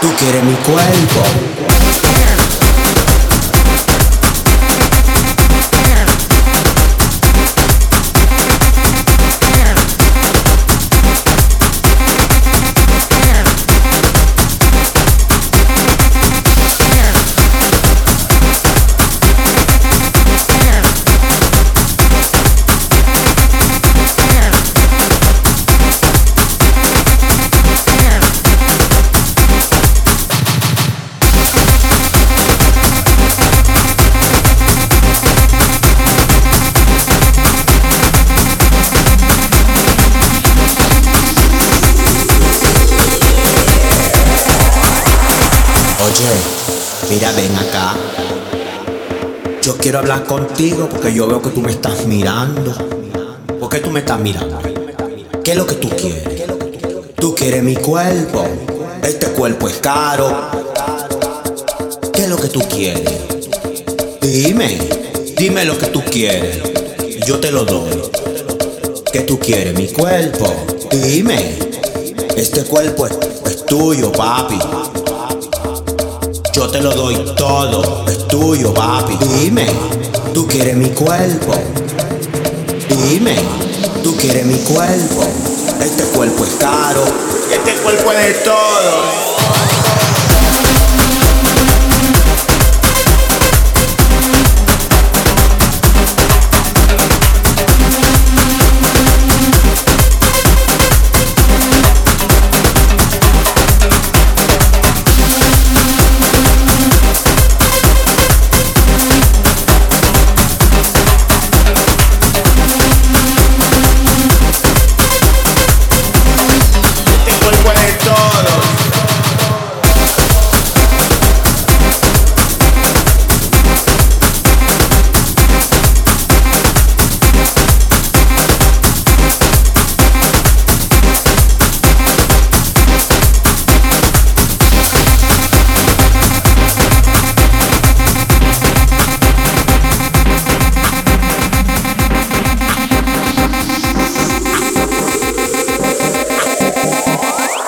Tú quieres mi cuerpo. Mira, ven acá. Yo quiero hablar contigo porque yo veo que tú me estás mirando. ¿Por qué tú me estás mirando? ¿Qué es lo que tú quieres? Tú quieres mi cuerpo. Este cuerpo es caro. ¿Qué es lo que tú quieres? Dime lo que tú quieres. Yo te lo doy. ¿Qué tú quieres? Mi cuerpo. Dime. Este cuerpo es tuyo, papi. Yo te lo doy todo, es tuyo, papi. Dime, tú quieres mi cuerpo. Dime, tú quieres mi cuerpo. Este cuerpo es caro. Este cuerpo es de todo.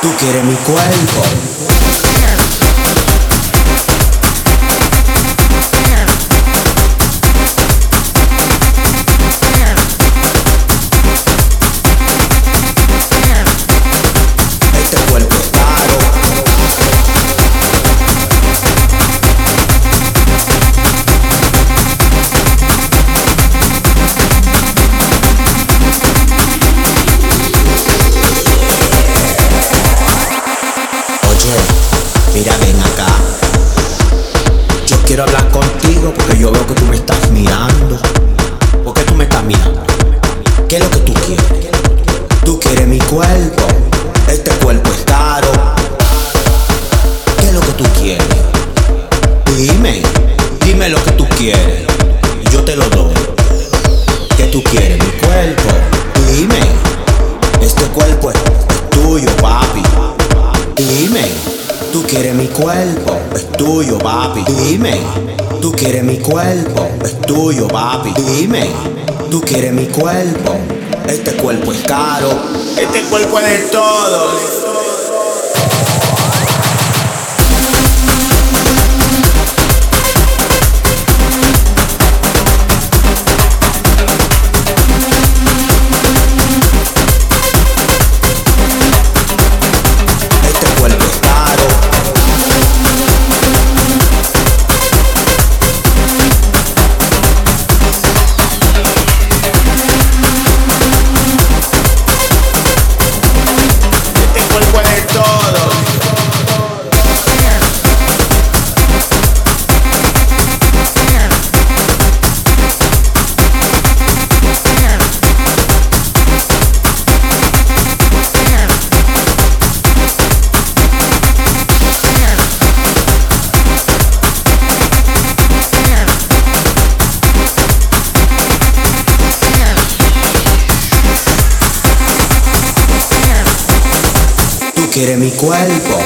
Tú quieres mi cuerpo. Mira, ven acá. Yo quiero hablar contigo porque yo veo que tú me estás mirando. ¿Por qué tú me estás mirando? ¿Qué es lo que tú quieres? Tú quieres mi cuerpo. Este cuerpo es caro. ¿Qué es lo que tú quieres? Dime lo que tú quieres. Yo te lo doy. ¿Qué tú quieres? Mi cuerpo. Dime. Este cuerpo es tuyo, papi. Dime. Tú quieres mi cuerpo, es tuyo, papi. Dime, tú quieres mi cuerpo, es tuyo, papi. Dime, tú quieres mi cuerpo. Este cuerpo es caro. Este cuerpo es de todos. Tú quieres mi cuerpo.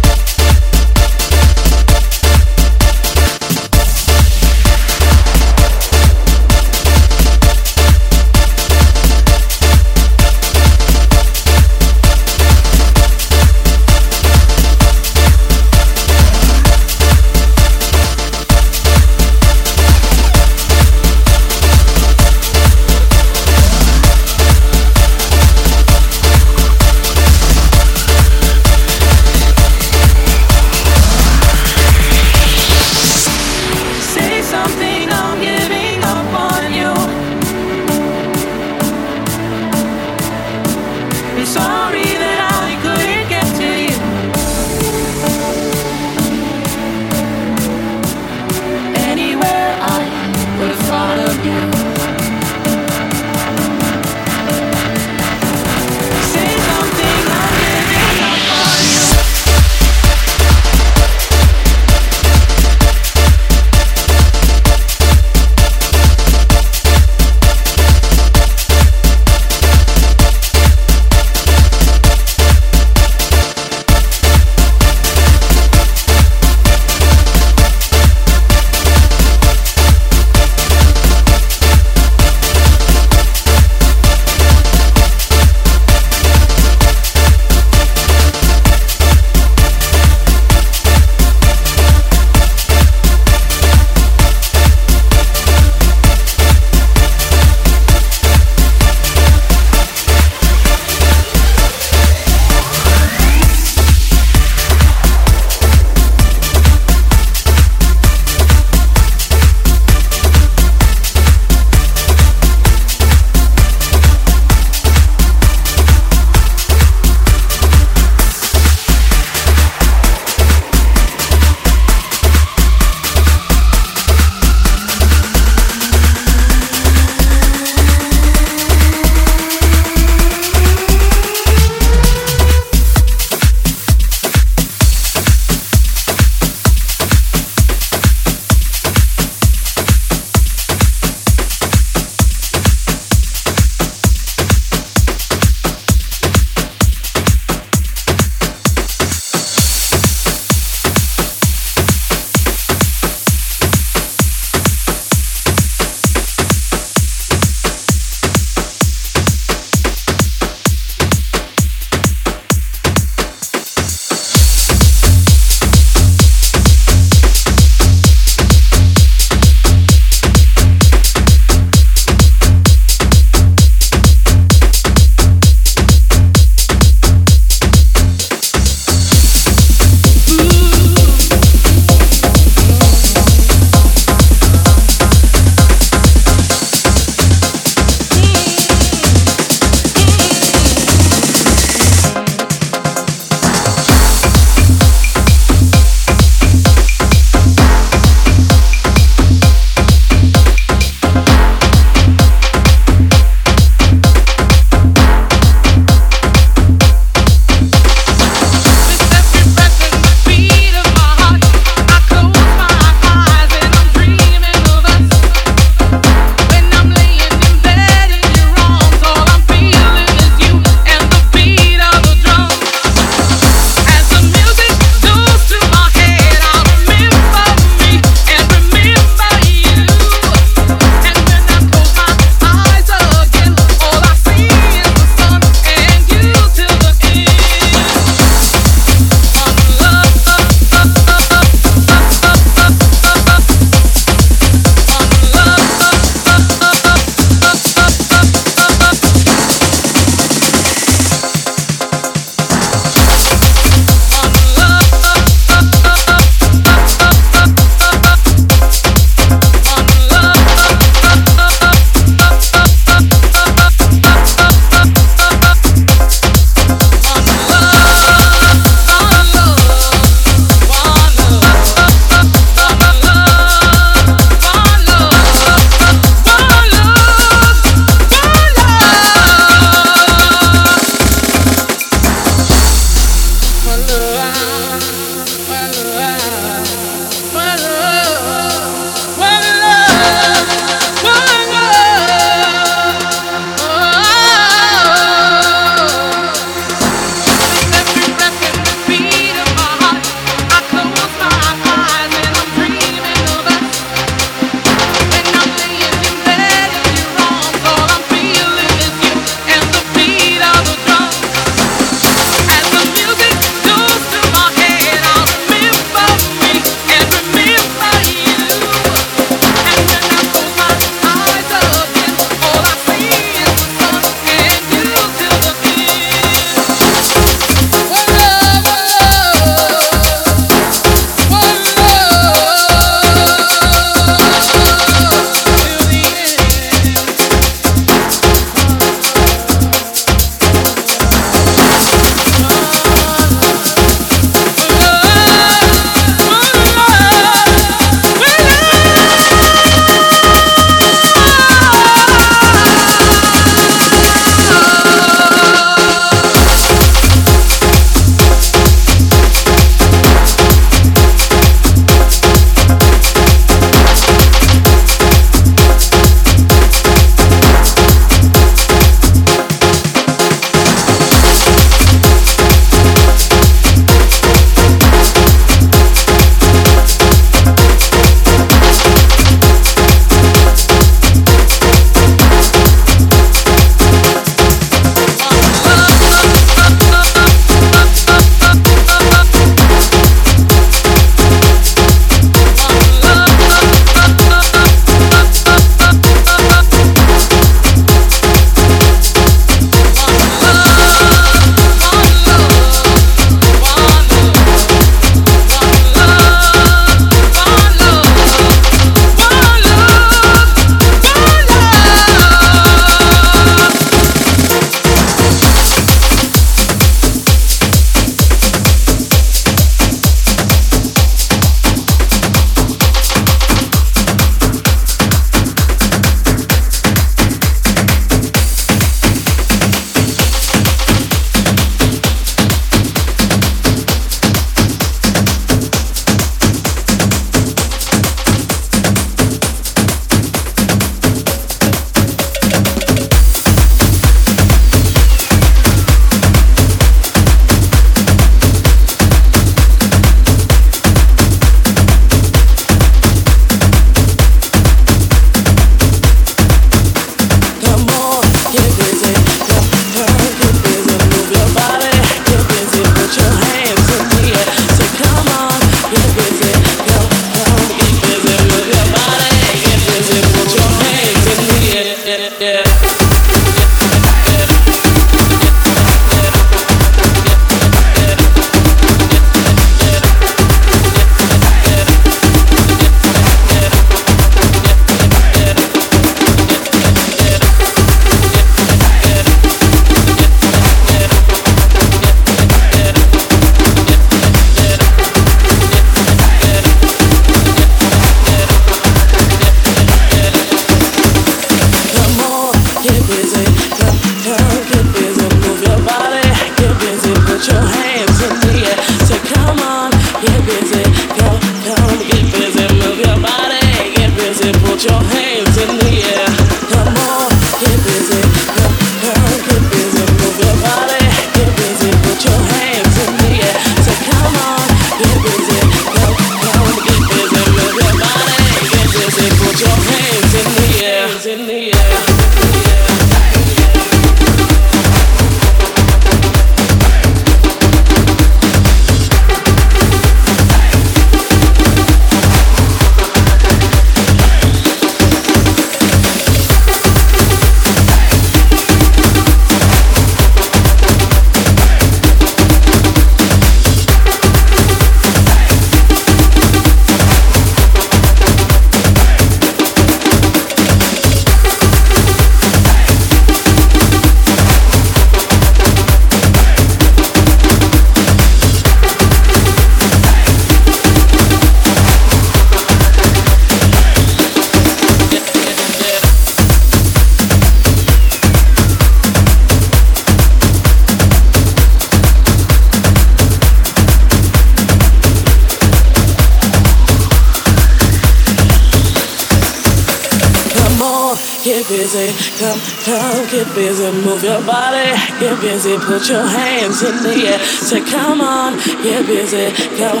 Get busy, come, get busy, move your body, get busy, put your hands in the air, say come on, get busy, come,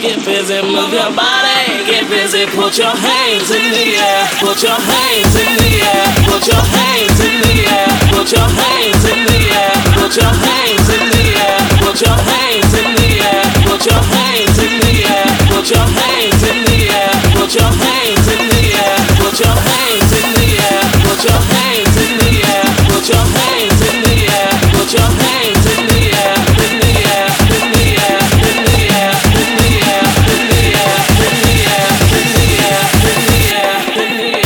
get busy, move your body, get busy, put your hands in the air, put your hands in the air, put your hands in the air, put your hands in the air, put your hands in the air, put your hands in the air, put your hands in the air, put your hands in the air, put your hands in the air, put your hands in the air. Put your hands in the air, put your hands in the air, put your hands in the air, in the air, in the air, in the air, in the air, in the air, in the air, in the air, in the air, in the air.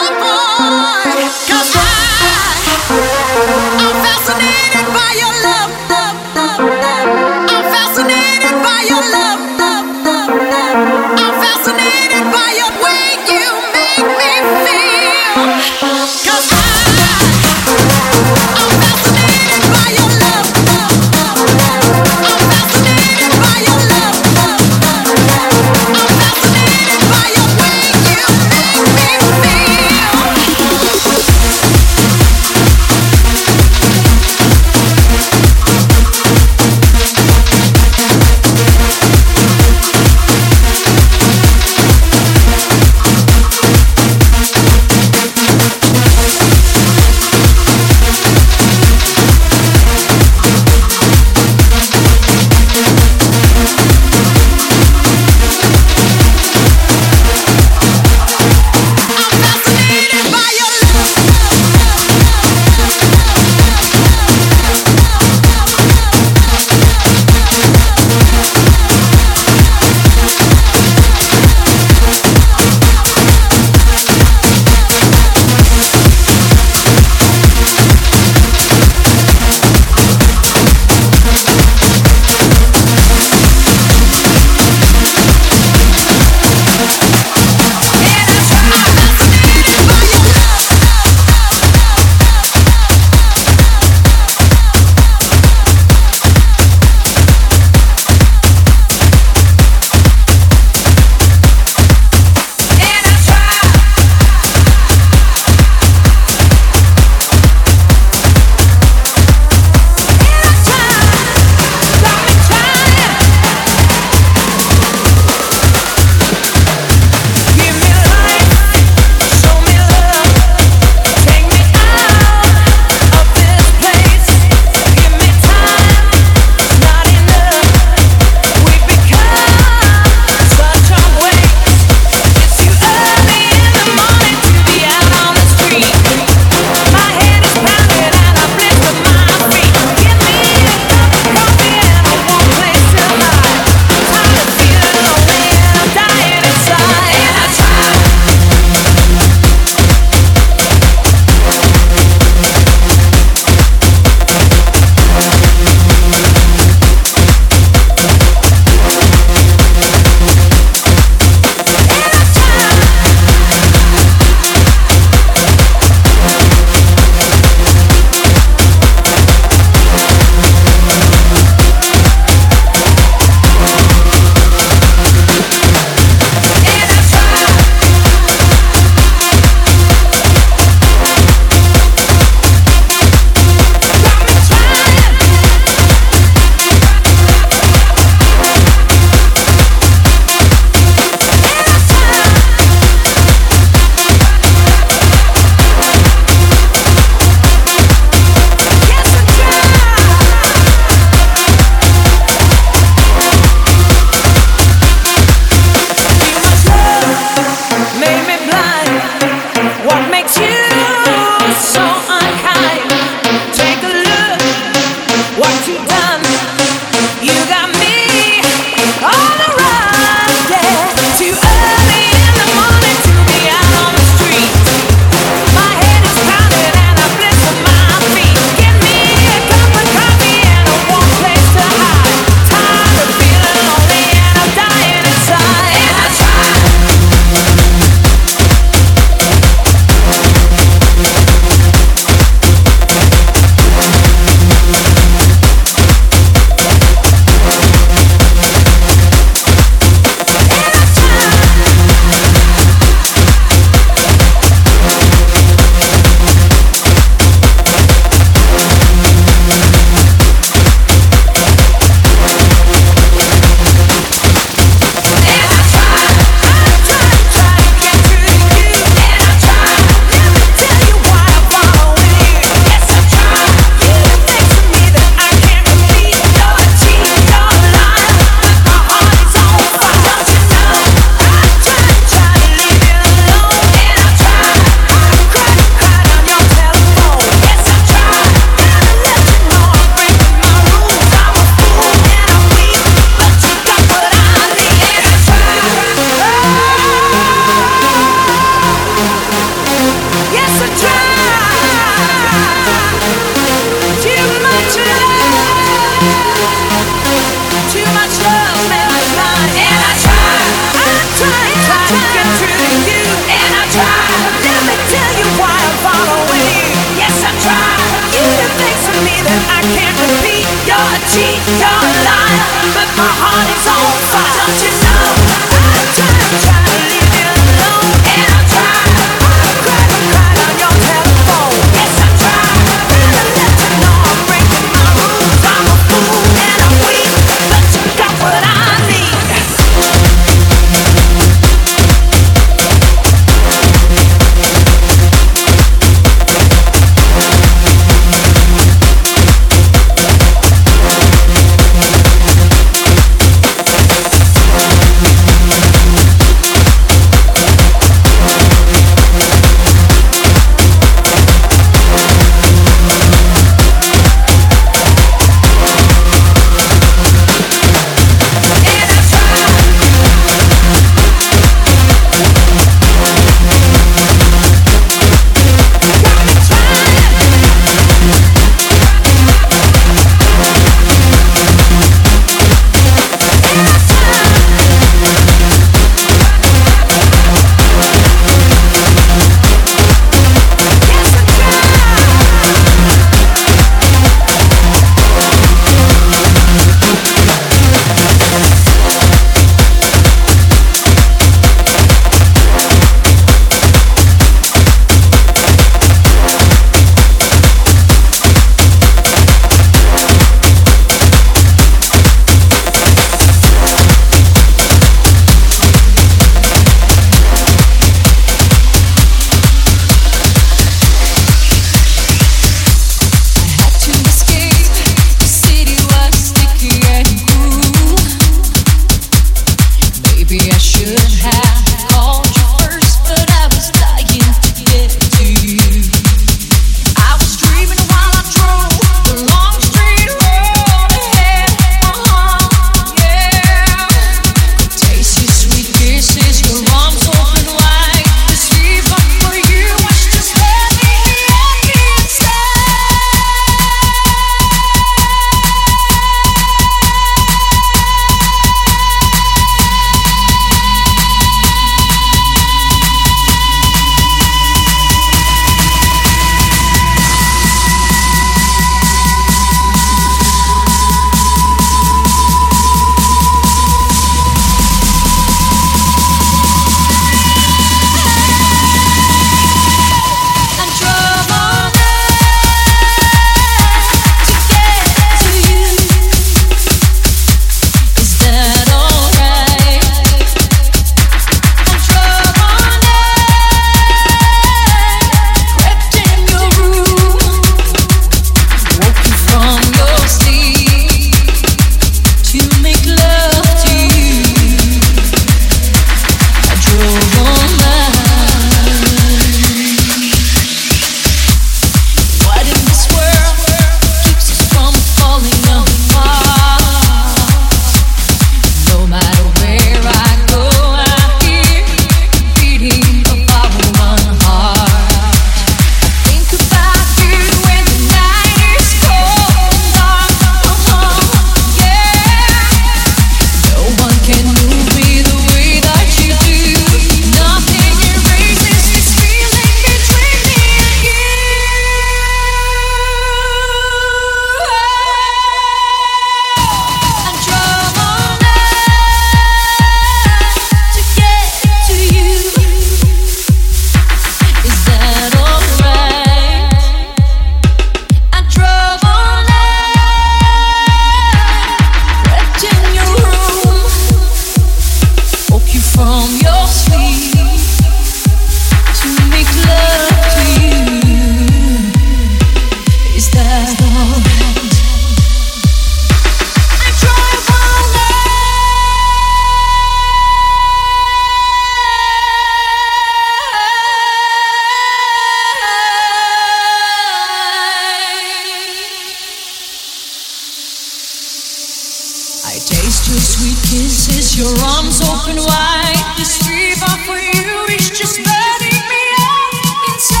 I taste your sweet kisses, your arms open wide. This fever for you is just burning me up inside.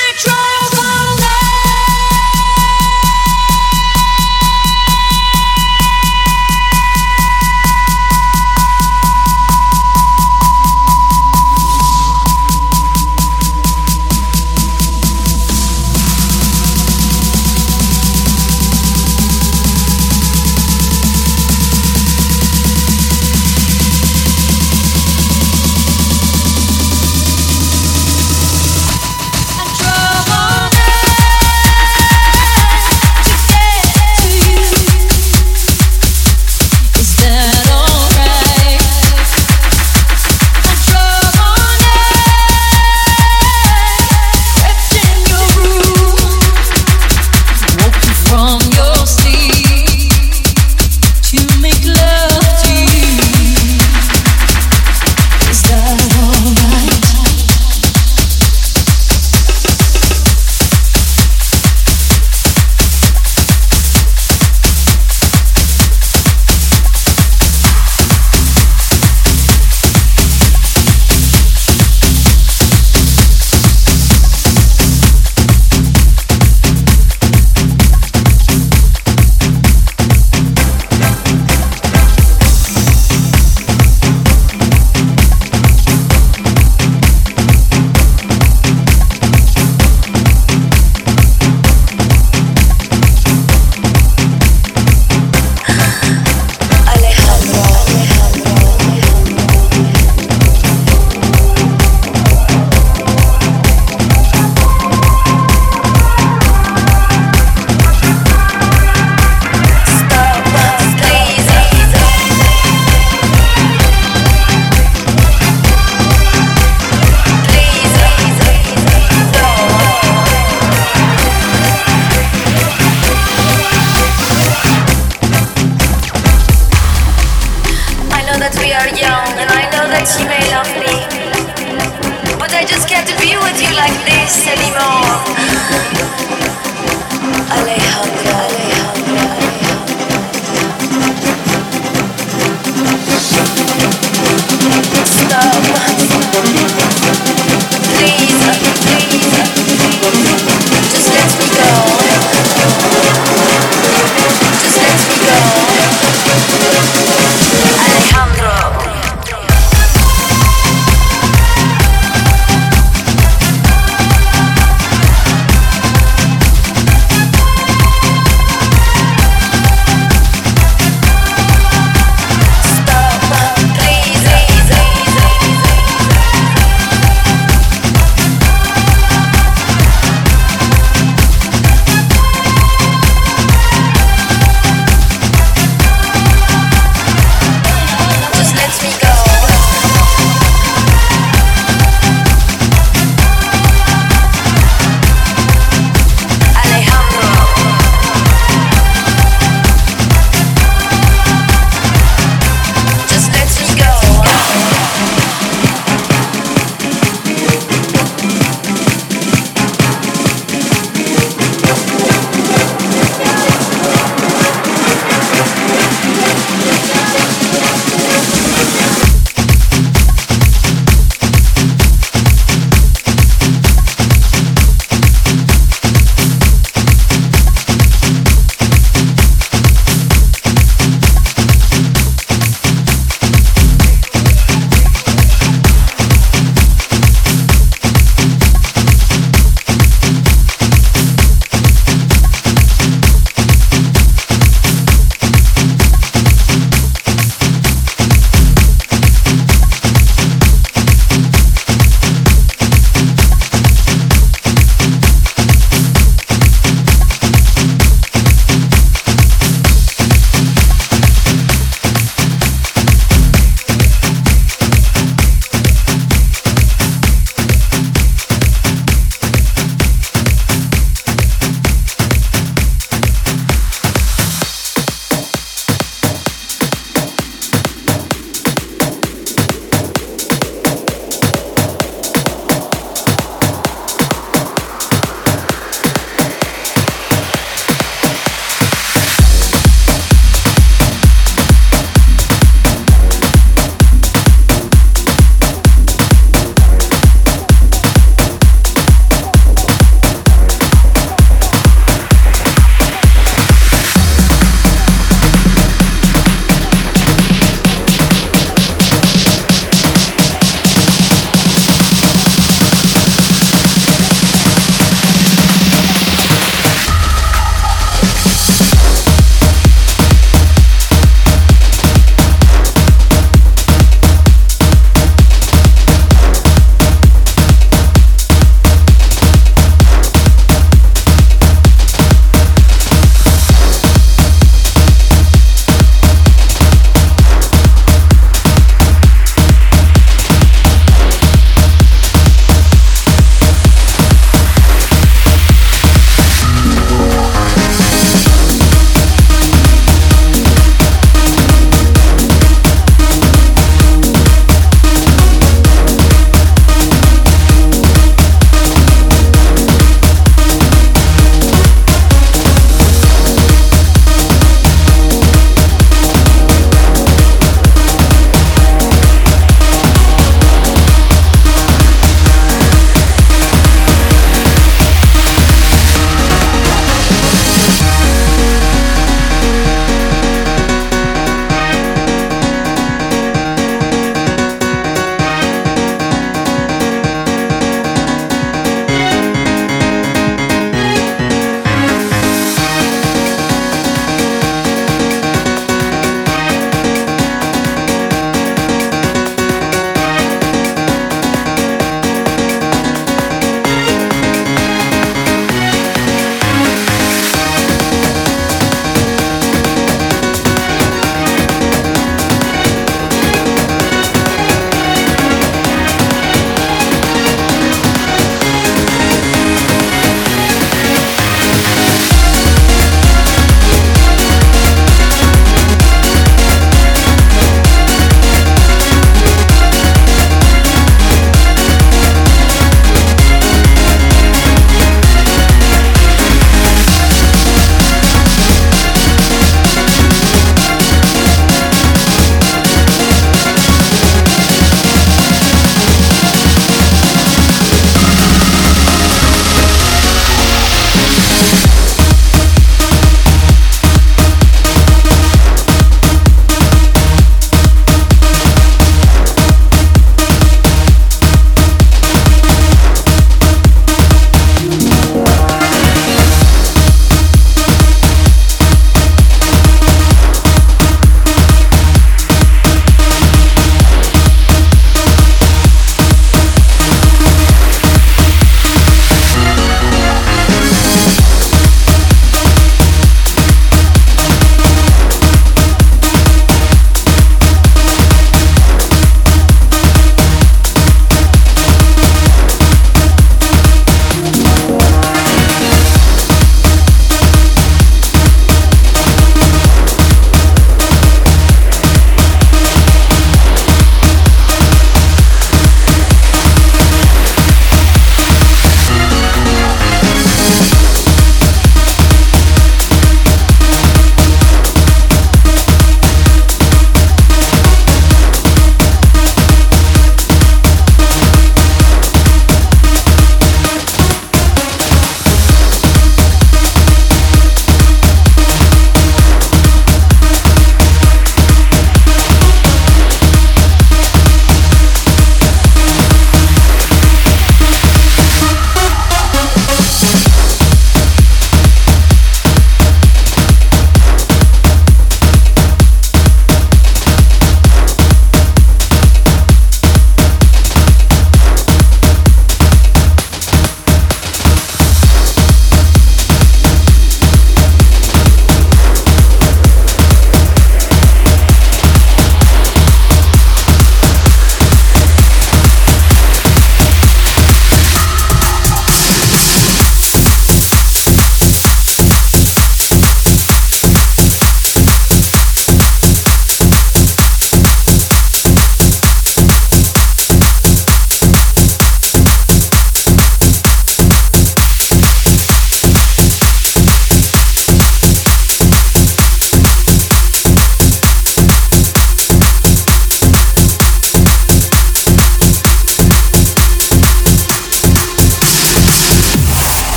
I drive all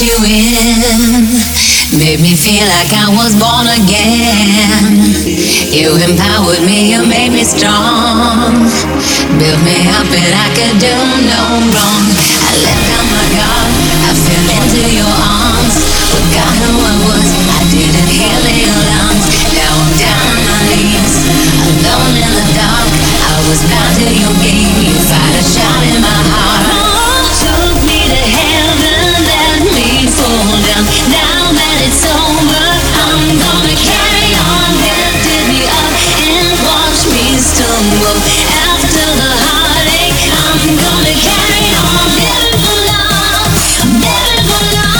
let you in, made me feel like I was born again. You empowered me, you made me strong, built me up and I could do no wrong. I let down my guard, I fell into your arms, forgot who I was, I didn't hear the alarms. Now I'm down on my knees, alone in the dark, I was bound to your game, you fired a shot in my heart. Now that it's over, I'm gonna carry on. Lifted me up and watch me stumble. After the heartache, I'm gonna carry on. Living for love, living for love.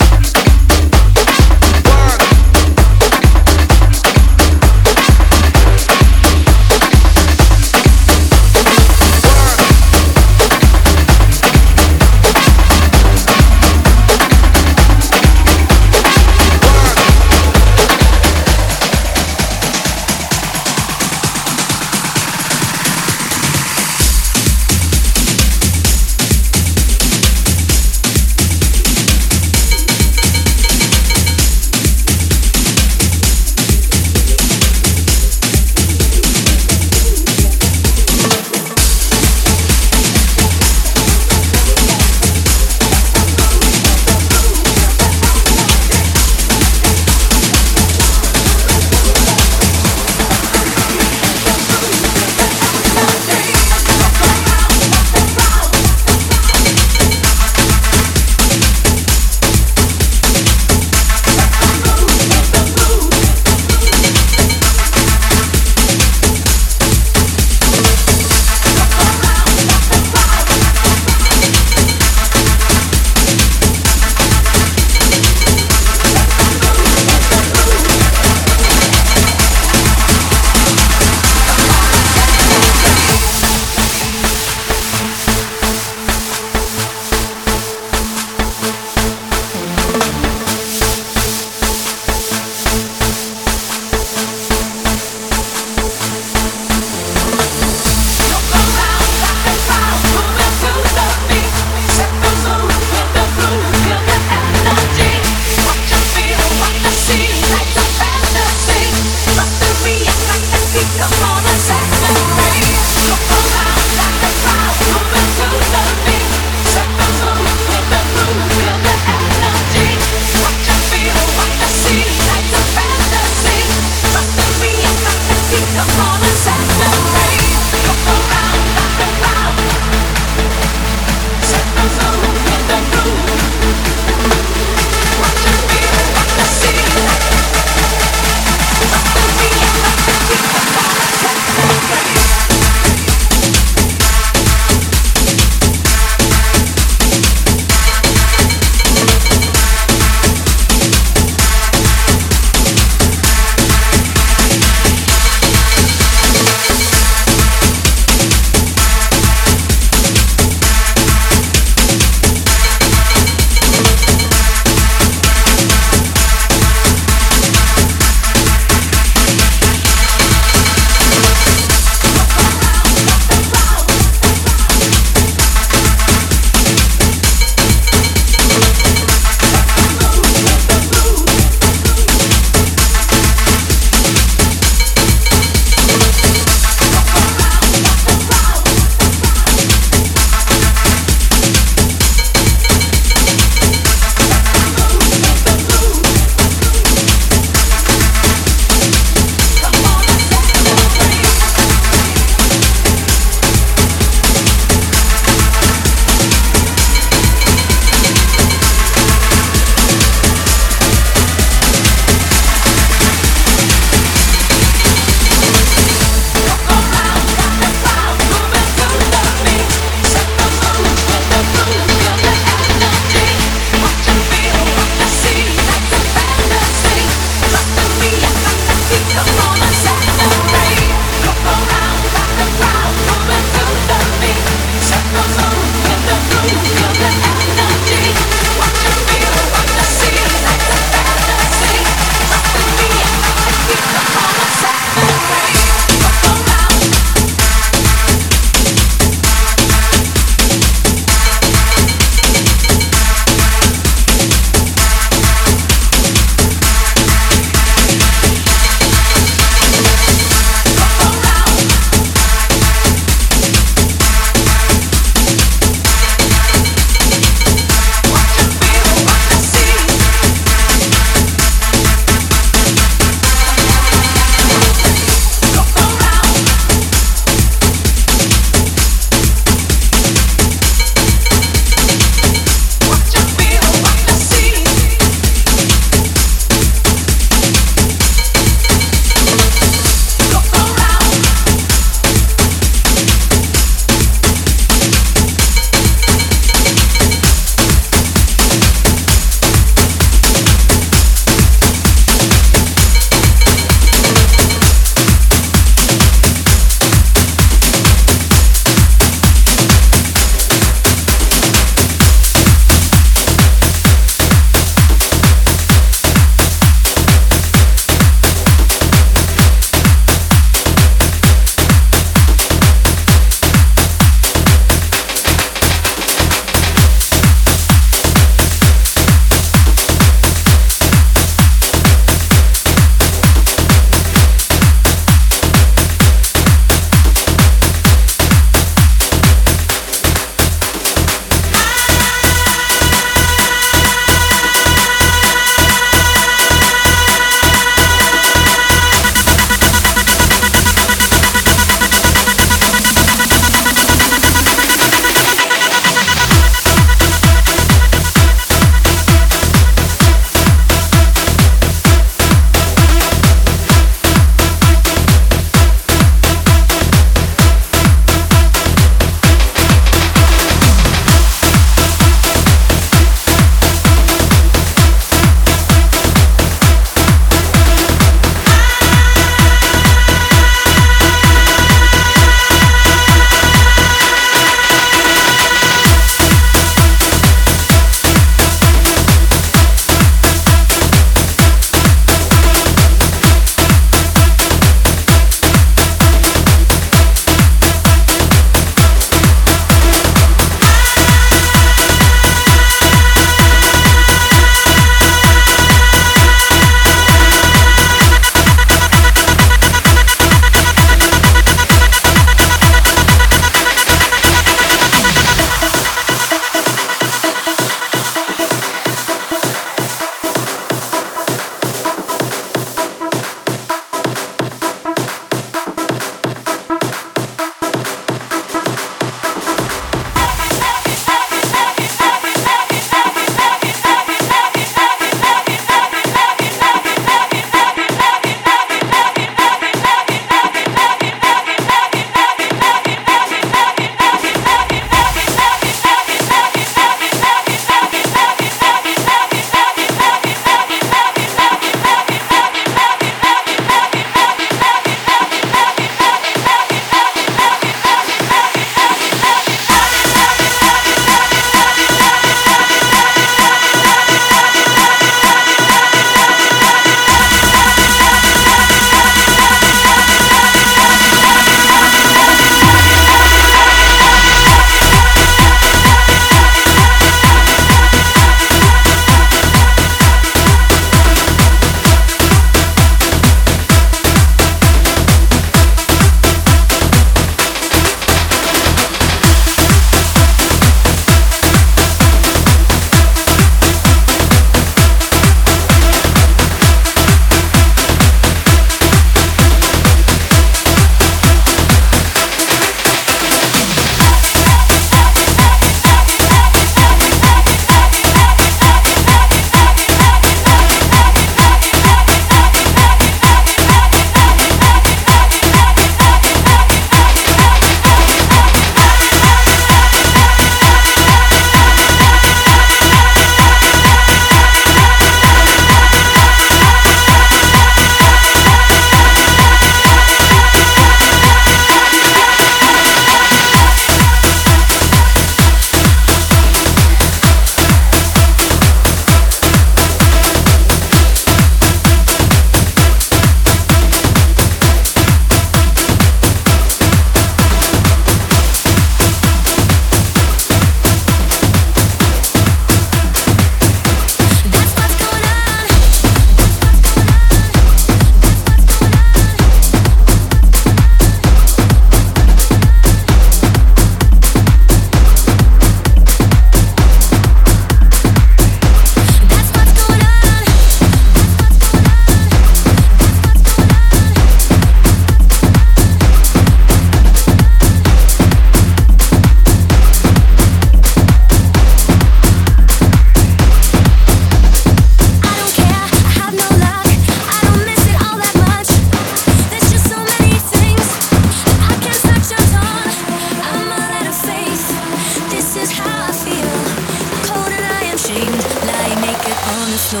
on the floor.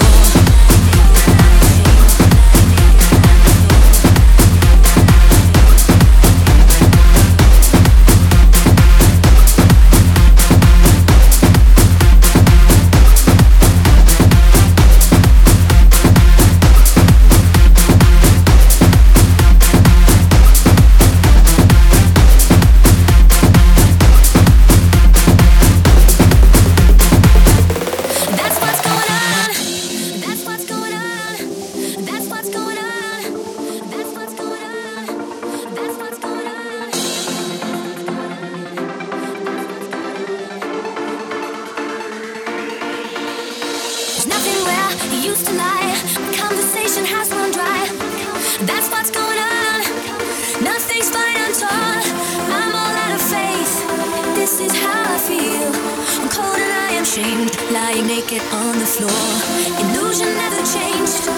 Lying naked on the floor, illusion never changed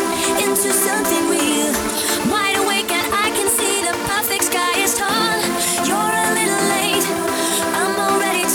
into something real. Wide awake and I can see the perfect sky is tall. You're a little late, I'm already